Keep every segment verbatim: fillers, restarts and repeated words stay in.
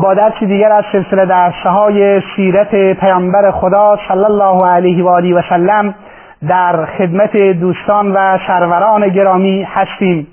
با درسی دیگر از سلسله درس‌های سیرت پیامبر خدا صلی الله علیه و آله و سلم در خدمت دوستان و سروران گرامی هستیم.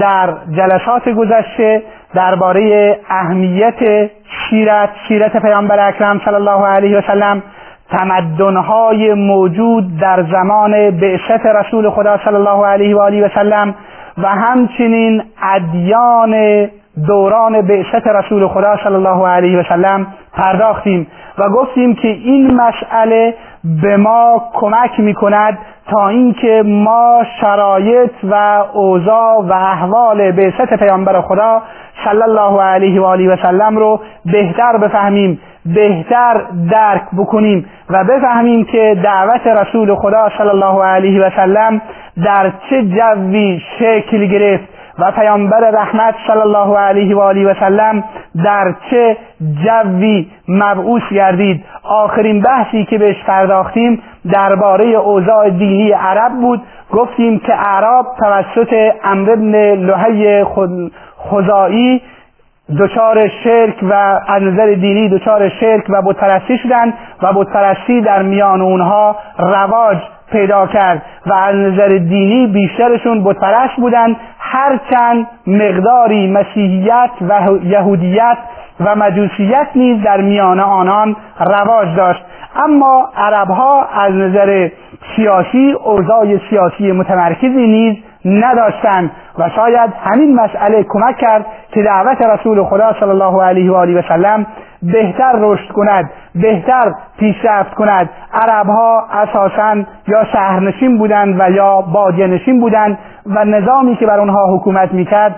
در جلسات گذشته درباره اهمیت سیرت سیرت پیامبر اکرم صلی الله علیه و سلم، تمدن‌های موجود در زمان بعثت رسول خدا صلی الله علیه و آله و سلم و همچنین ادیان دوران بعثت رسول خدا صلی الله علیه و سلم پرداختیم و گفتیم که این مسئله به ما کمک می‌کند تا اینکه ما شرایط و اوضاع و احوال بعثت پیامبر خدا صلی الله علیه و آله و سلم رو بهتر بفهمیم، بهتر درک بکنیم و بفهمیم که دعوت رسول خدا صلی الله علیه و سلم در چه جوی شکل گرفت و پیامبر رحمت صلی الله علیه و آله و سلم در چه جوی مبعوث گردید. آخرین بحثی که بهش پرداختیم درباره اوضاع دینی عرب بود. گفتیم که عرب توسط عمرو بن لحی خزاعی دچار شرک و از نظر دینی دچار شرک و بت‌پرستی شدند و بت‌پرستی در میان اونها رواج پیدا کرد و از نظر دینی بیشترشون بت‌پرست بودند، هرچند مقداری مسیحیت و یهودیت و مجوسیت نیز در میان آنان رواج داشت. اما عربها از نظر سیاسی اوضاع سیاسی متمرکزی نیز نداشتند و شاید همین مسئله کمک کرد که دعوت رسول خدا صلی الله علیه و آله و سلم بهتر رشد کند، بهتر پیشرفت کند. عربها اساساً یا شهرنشین بودند و یا بادیه نشین بودند و نظامی که بر آنها حکومت میکرد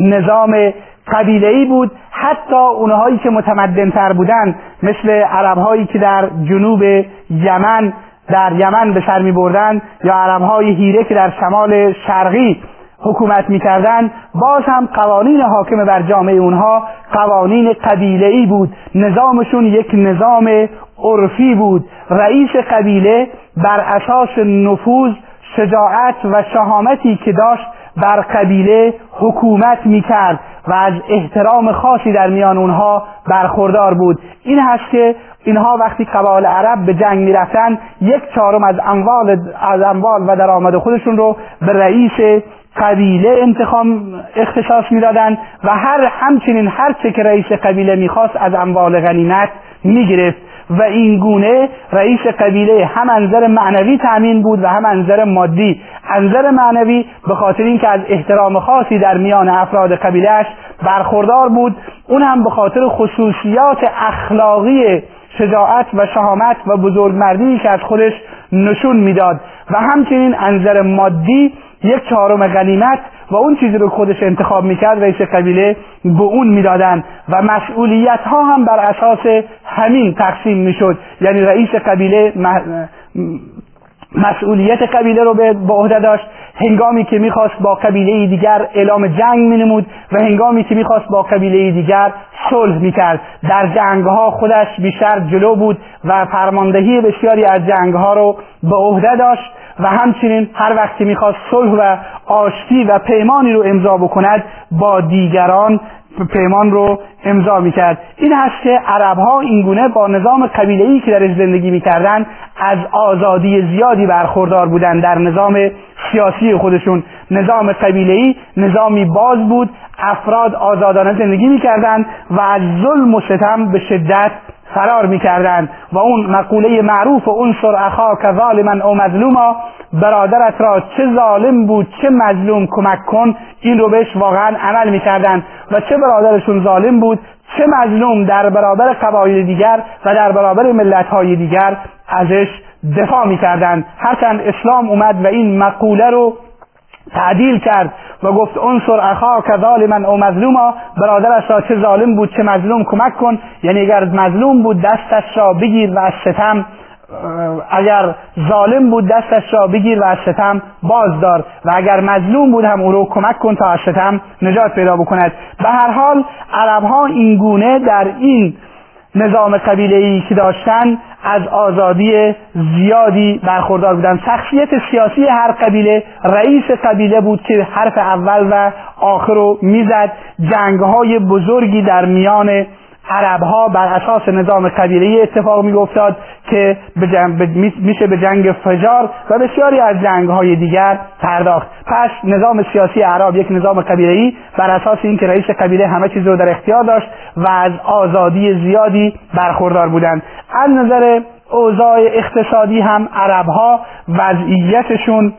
نظام قبیله‌ای بود. حتی اونهایی که متمدن‌تر بودند مثل عربهایی که در جنوب یمن در یمن به سر می‌بردند یا عربهای هیره که در شمال شرقی حکومت می‌کردند، باز هم قوانین حاکم بر جامعه اونها قوانین قبیله‌ای بود. نظامشون یک نظام عرفی بود. رئیس قبیله بر اساس نفوذ، شجاعت و شهامتی که داشت بر قبیله حکومت می‌کرد و از احترام خاصی در میان اونها برخوردار بود. این هست که اینها وقتی قبایل عرب به جنگ می‌رفتن یک چهارم از اموال از اموال و درآمد خودشون رو به رئیس قبیله انتخاب اختصاص می‌دادن و هر همچنین هر چه که رئیس قبیله می‌خواست از اموال غنیمت می‌گرفت و این گونه رئیس قبیله هم انظر معنوی تأمین بود و هم انظر مادی. انظر معنوی به خاطر اینکه از احترام خاصی در میان افراد قبیلهش برخوردار بود، اون هم به خاطر خصوصیات اخلاقی شجاعت و شهامت و بزرگمردی که از خودش نشون میداد و همچنین انظر مادی یک چهارم غنیمت و اون چیزی رو خودش انتخاب میکرد رئیس قبیله به اون میدادن و مسئولیت ها هم بر اساس همین تقسیم میشد. یعنی رئیس قبیله مسئولیت قبیله رو به عهده داشت، هنگامی که میخواست با قبیله دیگر اعلام جنگ مینمود و هنگامی که میخواست با قبیله دیگر صلح میکرد. در جنگ ها خودش بیشتر جلو بود و فرماندهی بسیاری از جنگ ها رو به عهده داشت و همچنین هر وقت که میخواست صلح و آشتی و پیمانی رو امضا بکند با دیگران پیمان رو امضا میکرد. این هست که عرب ها اینگونه با نظام قبیله‌ای که درش زندگی میکردن از آزادی زیادی برخوردار بودند. در نظام سیاسی خودشون نظام قبیله‌ای نظامی باز بود، افراد آزادانه زندگی میکردن و از ظلم و ستم به شدت فرار میکردن و اون مقوله معروف انصر اخاک ظالما او مظلوما، برادرت را چه ظالم بود چه مظلوم کمک کن، این رو بهش واقعا عمل میکردن و چه برادرشون ظالم بود چه مظلوم در برابر قبایل دیگر و در برابر ملت‌های دیگر ازش دفاع میکردن. هرچند اسلام اومد و این مقوله رو تعدیل کرد و گفت انصر اخاک ظالما او مظلوما، برادرش را چه ظالم بود چه مظلوم کمک کن، یعنی اگر مظلوم بود دستش را بگیر و از ستم اگر ظالم بود دستش را بگیر و از ستم بازدار و اگر مظلوم بود هم او رو کمک کن تا از ستم نجات پیدا بکند. به هر حال عربها این گونه در این نظام قبیله‌ای که داشتن از آزادی زیادی برخوردار بودند. شخصیت سیاسی هر قبیله رئیس قبیله بود که حرف اول و آخر رو میزد. جنگ‌های بزرگی در میان عربها بر اساس نظام قبیله‌ای اتفاق می‌افتاد که میشه به جنگ فجار و بسیاری از جنگ‌های دیگر پرداخت. پس نظام سیاسی عرب یک نظام قبیله‌ای بر اساس اینکه رئیس قبیله همه چیز رو در اختیار داشت و از آزادی زیادی برخوردار بودند. از نظر اوضاع اقتصادی هم عربها وضعیتشون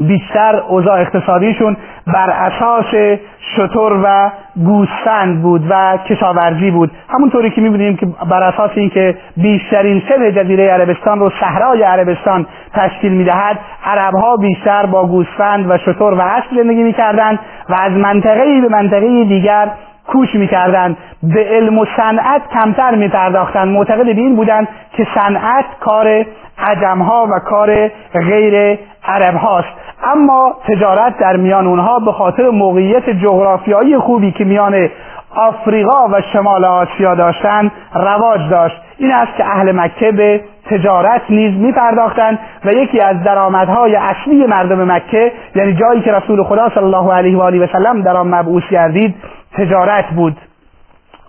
بیشتر اوضاع اقتصادیشون بر اساس شتر و گوسفند بود و کشاورزی بود، همونطوری که می‌بینیم که بر اساس اینکه بیشترین شبه جزیره عربستان رو صحرای عربستان تشکیل می‌دهد، عرب‌ها بیشتر با گوسفند و شتر و اسب زندگی می‌کردند و از منطقه‌ای به منطقه دیگر کوچ می‌کردند. به علم و صنعت کمتر می‌پرداختند، معتقد به این بودند که صنعت کار عجم‌ها و کار غیر عرب هاست. اما تجارت در میان اونها به خاطر موقعیت جغرافیایی خوبی که میان آفریقا و شمال آسیا داشتن رواج داشت. این است که اهل مکه به تجارت نیز می پرداختند و یکی از درآمدهای اصلی مردم مکه، یعنی جایی که رسول خدا صلی الله علیه و آله و سلم در آن مبعوث گردید، تجارت بود.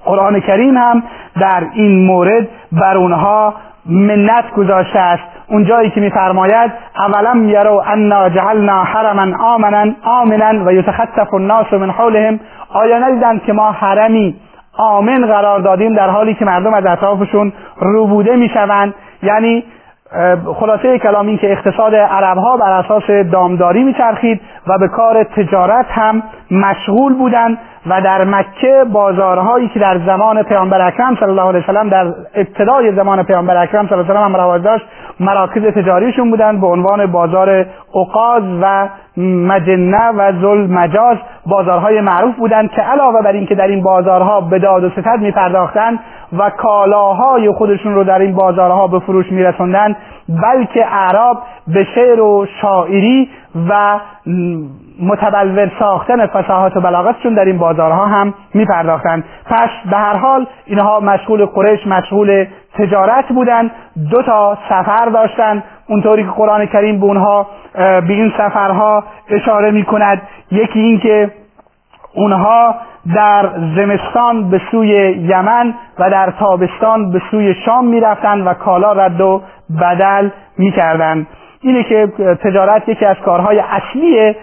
قرآن کریم هم در این مورد بر اونها منت گذاشته است، اون جایی که می‌فرماید اولم یرو انا جعلنا حرما آمنا آمنا و یتخطف الناس من حولهم، آیا ندیدند که ما حرمی آمن قرار دادیم در حالی که مردم از اطرافشون روبوده میشوند. یعنی خلاصه کلام این که اقتصاد عربها بر اساس دامداری میچرخید و به کار تجارت هم مشغول بودند و در مکه بازارهایی که در زمان پیامبر اکرم صلی الله علیه و سلم، در ابتدای زمان پیامبر اکرم صلی الله علیه و سلم هم رواج داشت، مراکز تجاریشون بودند به عنوان بازار اوقاز و مجنه و ذوالمجاز، بازارهای معروف بودند که علاوه بر اینکه در این بازارها به داد و ستد می‌پرداختند و کالاهای خودشون رو در این بازارها به فروش می‌رسوندند، بلکه اعراب به شعر و شاعری و متبلور ساختن فصاحت و بلاغتشون در این بازارها هم می‌پرداختند. پس به هر حال اینها مشغول قریش، مشغول تجارت بودند. دو تا سفر داشتند، اونطوری که قرآن کریم به اونها به این سفرها اشاره می‌کند. یکی این که اونها در زمستان به سوی یمن و در تابستان به سوی شام می‌رفتند و کالا رد و بدل می‌کردند. اینه که تجارت یکی از کارهای اصلی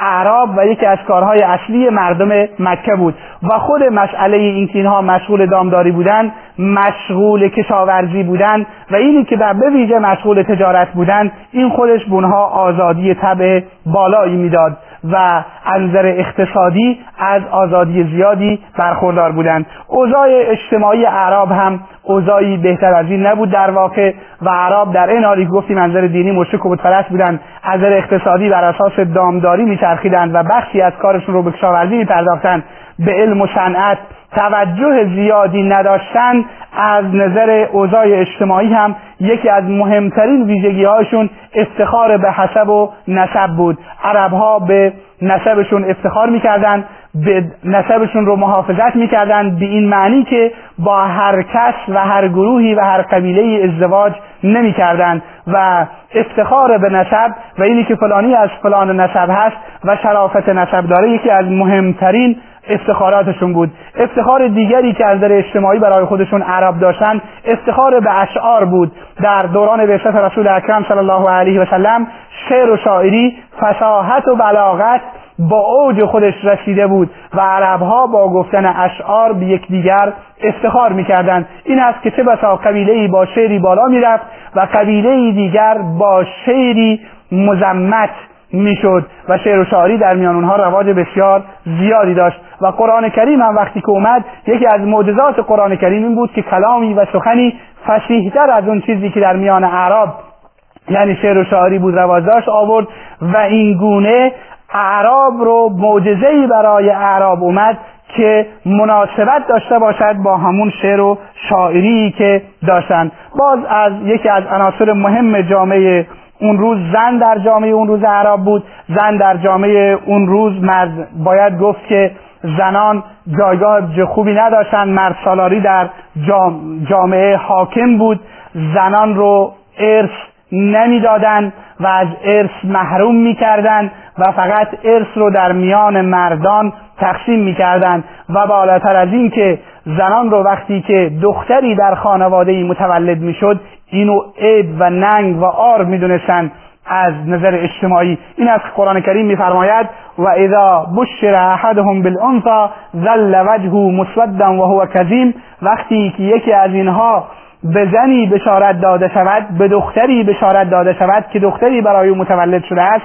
اعراب و یکی از کارهای اصلی مردم مکه بود و خود مسئله این که اینها مشغول دامداری بودن، مشغول کشاورزی بودن و اینی که در به ویژه مشغول تجارت بودن، این خودش به اونها آزادی طبع بالایی میداد و از نظر اقتصادی از آزادی زیادی برخوردار بودند. اوضاع اجتماعی اعراب هم اوضاعی بهتر از این نبود در واقع، و اعراب در این حالی گفتیم از نظر دینی مشرک و بتپرست بودند، از نظر اقتصادی بر اساس دامداری میچرخیدند و بخشی از کارشون رو به کشاورزی میپرداختند، به علم و صنعت توجه زیادی نداشتند. از نظر اوضاع اجتماعی هم یکی از مهمترین ویژگی‌هاشون افتخار به حسب و نسب بود. عرب‌ها به نسبشون افتخار می‌کردند، به نسبشون رو محافظت می‌کردند، به این معنی که با هر کس و هر گروهی و هر قبیله‌ای ازدواج نمی‌کردند و افتخار به نسب و اینی که فلانی از فلان نسب هست و شرافت نسب داره یکی از مهمترین افتخاراتشون بود. افتخار دیگری که از نظر اجتماعی برای خودشون عرب داشتن، افتخار به اشعار بود. در دوران بعثت رسول اکرم صلی الله علیه و سلم شعر و شاعری، فصاحت و بلاغت با اوج خودش رسیده بود و عربها با گفتن اشعار به یکدیگر افتخار می‌کردند. این است که چه بسا قبیله‌ای با شعری بالا می‌رفت و قبیله‌ای دیگر با شعری مذمت میشد و شعر و شاعری در میان اونها رواج بسیار زیادی داشت. و قرآن کریم هم وقتی که اومد، یکی از معجزات قرآن کریم این بود که کلامی و سخنی فصیح‌تر از اون چیزی که در میان اعراب یعنی شعر و شاعری بود رواج داشت آورد و این گونه اعراب رو معجزه‌ای برای اعراب اومد که مناسبت داشته باشد با همون شعر و شاعری که داشتن. باز از یکی از عناصر مهم جامعه اون روز، زن در جامعه اون روز اعراب بود. زن در جامعه اون روز، مرد باید گفت که زنان جایگاه خوبی نداشتن، مرد سالاری در جامعه حاکم بود، زنان رو ارث نمیدادن و از ارث محروم میکردن و فقط ارث رو در میان مردان تقسیم میکردن و بالاتر از این که زنان رو وقتی که دختری در خانواده‌ای متولد میشد اینو عیب و ننگ و عار میدونستند از نظر اجتماعی. این از قرآن کریم میفرماید و اذا بشر احدهم بالانثى ظل وجهه مسودا و هو کظیم، وقتی که یکی از اینها به زنی بشارت داده شود، به دختری بشارت داده شود که دختری برای او متولد شده است،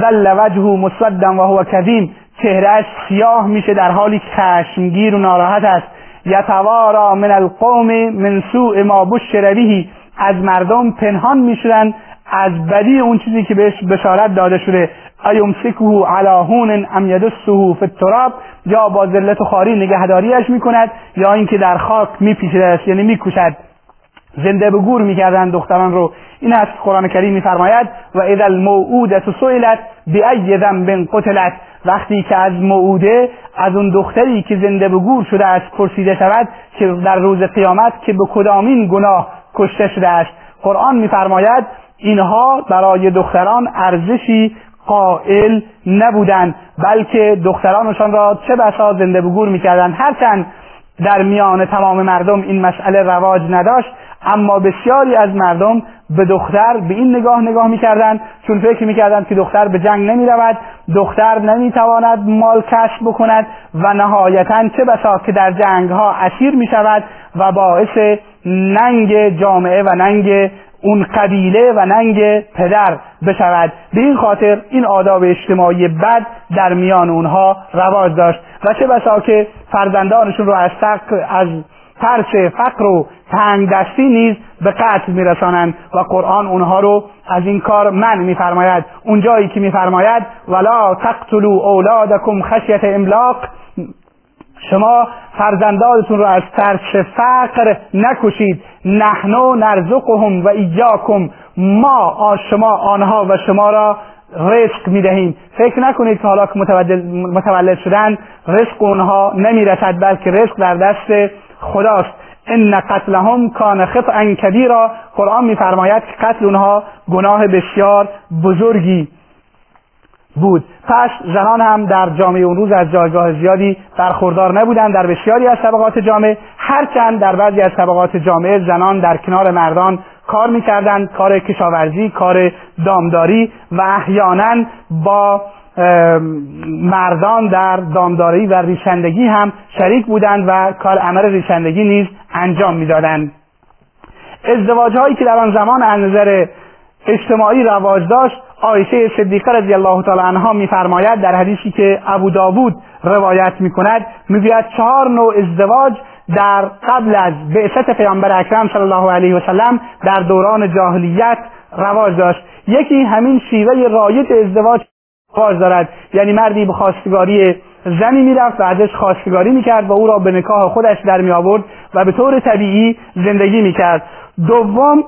ظل وجهه مسودا و هو کظیم، چهرهش سیاه میشه در حالی خشمگین و ناراحت است. یتوارا من القوم من سوء ما بشر به، از مردم پنهان میشدن از بدی اون چیزی که بهش بشارت داده شده. ایمسکه علی هون ام یدسه فی التراب، یا با ذلت و خواری نگهداریش میکند یا اینکه در خاک میپیچدش، یعنی میکشد، زنده به گور میکردن دختران رو. این از قرآن کریم میفرماید و اذا الموعوده سئلت بأی ذنب قتلت، وقتی که از موعوده، از اون دختری که زنده به گور شده است پرسیده شود که در روز قیامت که به کدامین گناه کشته شده است. قرآن میفرماید اینها برای دختران ارزشی قائل نبودند، بلکه دخترانشان را چه بسا زنده به گور میکردند. هرچند در میان تمام مردم این مسئله رواج نداشت، اما بسیاری از مردم به دختر به این نگاه نگاه میکردند، چون فکر میکردند که دختر به جنگ نمیرود، دختر نمیتواند مال کسب بکند و نهایتاً چه بسا که در جنگ ها اسیر میشود و باعث ننگ جامعه و ننگ اون قبیله و ننگ پدر بشود. به این خاطر این آداب اجتماعی بد در میان اونها رواج داشت و چه بسا که فرزندانشون رو از ترس از ترس فقر و تنگ دستی نیز به قتل میرسانند و قرآن اونها رو از این کار منع میفرماید. اون جایی که میفرماید ولا تقتلوا اولادکم خشیة املاق، شما فرزندانتون رو از ترس فقر نکشید. نحنو نرزقهم و ایاکم، ما شما آنها و شما را رزق میدهیم. فکر نکنید که حالا که متولد شدن رزق اونها نمیرسد، بلکه رزق در دست خداست. ان قتلهم کان خطئا کبیرا، قرآن میفرماید که قتل اونها گناه بسیار بزرگی بود. پس زنان هم در جامعه اون روز از جایگاه زیادی برخوردار نبودند در بسیاری از طبقات جامعه، هرچند در بعضی از طبقات جامعه زنان در کنار مردان کار می‌کردند، کار کشاورزی، کار دامداری و احیانا با مردان در دامداری و ریشندگی هم شریک بودند و کار عمل ریشندگی نیز انجام می‌دادند. ازدواج‌هایی که در آن زمان از نظر اجتماعی رواج داشت، عایشه صدیقه رضی الله تعالی عنها میفرماید در حدیثی که ابو داوود روایت میکند، میگوید چهار نوع ازدواج در قبل از بعثت پیامبر اکرم صلی الله علیه و سلم در دوران جاهلیت رواج داشت. یکی همین شیوه رایج ازدواج رواج دارد، یعنی مردی به خواستگاری زنی میرفت و ازش خواستگاری میکرد و او را به نکاح خودش در میآورد و به طور طبیعی زندگی میکرد. دوم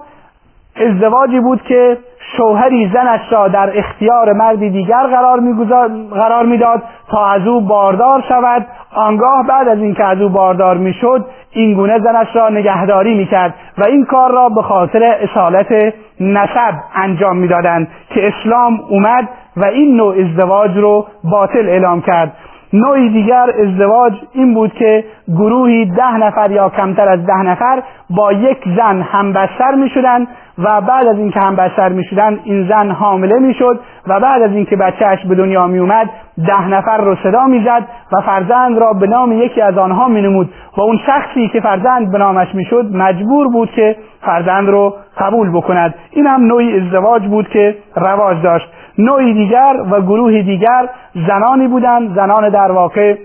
ازدواجی بود که شوهری زنش را در اختیار مردی دیگر قرار میگذار قرار میداد تا از او باردار شود. آنگاه بعد از اینکه از او باردار میشد این گونه زنش را نگهداری میکرد و این کار را به خاطر اصالت نسب انجام میدادند که اسلام اومد و این نوع ازدواج رو باطل اعلام کرد. نوعی دیگر ازدواج این بود که گروهی ده نفر یا کمتر از ده نفر با یک زن همبستر می شدن و بعد از اینکه همبستر می شدن این زن حامله می شد و بعد از اینکه بچهش به دنیا می اومد ده نفر رو صدا می زد و فرزند را به نام یکی از آنها می نمود و اون شخصی که فرزند به نامش می شد مجبور بود که فرزند رو قبول بکند. این هم نوعی ازدواج بود که رواج داشت. نوعی دیگر و گروه دیگر زنانی بودند، زنان در واقع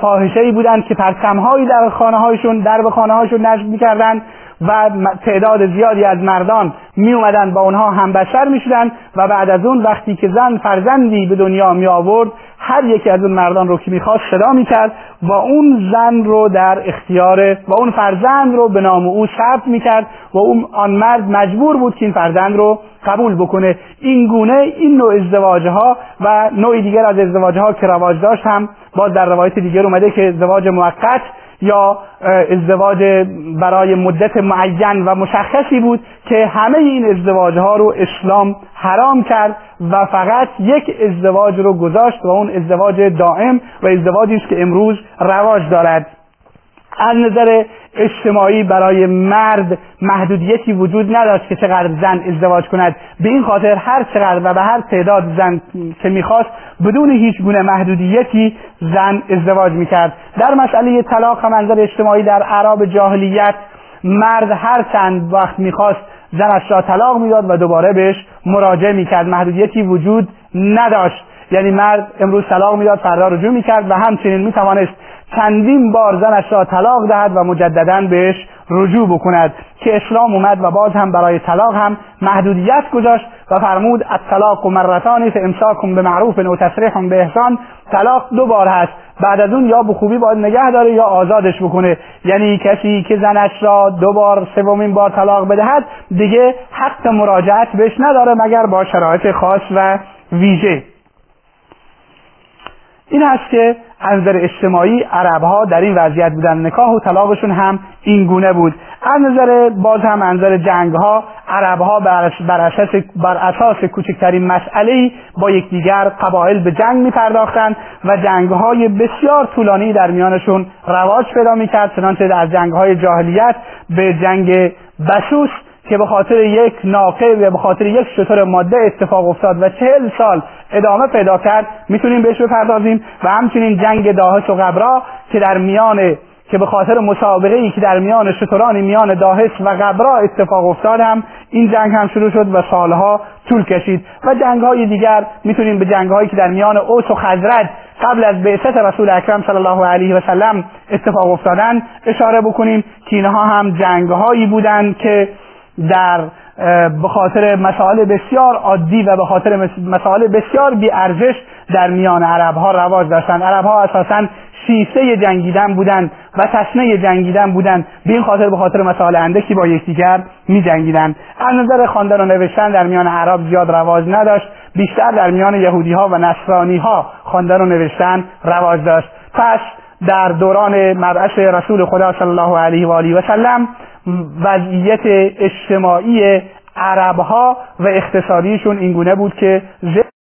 فاحشه‌ای بودند که پرچم‌هایی در خانه‌هایشون در به خانه‌هاشون نصب می‌کردند و تعداد زیادی از مردان می اومدن با اونها همبستر می شدن و بعد از اون وقتی که زن فرزندی به دنیا می آورد هر یکی از اون مردان رو که می خواست صدا می کرد و اون زن رو در اختیار و اون فرزند رو به نام او ثبت می کرد و اون آن مرد مجبور بود که این فرزند رو قبول بکنه. این گونه این نوع ازدواجها و نوع دیگر از ازدواجها که رواج داشت هم باز در روایت دیگر اومده که ازدواج موقت یا ازدواج برای مدت معین و مشخصی بود که همه این ازدواجها رو اسلام حرام کرد و فقط یک ازدواج رو گذاشت و اون ازدواج دائم و ازدواجی است که امروز رواج دارد. از نظر اجتماعی برای مرد محدودیتی وجود نداشت که چقدر زن ازدواج کند. به این خاطر هر چقدر و به هر تعداد زن که میخواست بدون هیچ گونه محدودیتی زن ازدواج میکرد. در مسئله طلاق هم از نظر اجتماعی در اعراب جاهلیت مرد هر چند وقت میخواست زنش را طلاق میداد و دوباره بهش مراجعه میکرد، محدودیتی وجود نداشت. یعنی مرد امروز طلاق میداد فردا رجوع میکرد و همچنین میتوانست چندین بار زنش را طلاق دهد و مجدداً بهش رجوع بکند که اسلام اومد و باز هم برای طلاق هم محدودیت گذاشت و فرمود الطلاق مرتان فامساکم بمعروف و تسریح باحسان. طلاق دو بار هست، بعد از اون یا به خوبی باید نگه داره یا آزادش بکنه. یعنی کسی که زنش را دو بار سومین بار طلاق بدهد دیگه حق مراجعت بهش نداره مگر با شرایط خاص و ویژه. این هست که از نظر اجتماعی عرب ها در این وضعیت بودن، نکاح و طلاقشون هم این گونه بود. از نظر باز هم از نظر جنگ ها عرب ها بر اساس بر اساس کوچکترین مسئله‌ای با یکدیگر قبایل به جنگ می پرداختند و جنگ های بسیار طولانی در میانشون رواج پیدا می کرد، چنانچه از جنگ های جاهلیت به جنگ بسوس که به خاطر یک ناقه و به خاطر یک شتر ماده اتفاق افتاد و چهل سال ادامه پیدا کرد میتونیم بهش بپردازیم. و همچنین جنگ داهس و قبرا که در میان که به خاطر مسابقه‌ای که در میان شتران میان داهس و قبرا اتفاق افتاد هم این جنگ هم شروع شد و سالها طول کشید. و جنگ‌های دیگر میتونیم به جنگ‌هایی که در میان اوس و خزرج قبل از بعثت رسول اکرم صلی الله علیه و سلم اتفاق افتادن اشاره بکنیم که اینها هم جنگ‌هایی بودند که در به خاطر مسائل بسیار عادی و به خاطر مسائل بسیار بی‌ارزش در میان عرب‌ها رواج داشتند. عرب‌ها اساساً شیسته جنگیدن بودند و تشنه جنگیدن بودند. به این خاطر به خاطر مسائل اندکی با یکدیگر می‌جنگیدند. از نظر خواندن و نوشتن در میان عرب زیاد رواج نداشت، بیشتر در میان یهودی‌ها و نصرانی‌ها خواندن و نوشتن رواج داشت. پس در دوران مبعث رسول خدا صلی الله علیه و آله و سلم وضعیت اجتماعی عرب‌ها و اقتصادیشون اینگونه بود که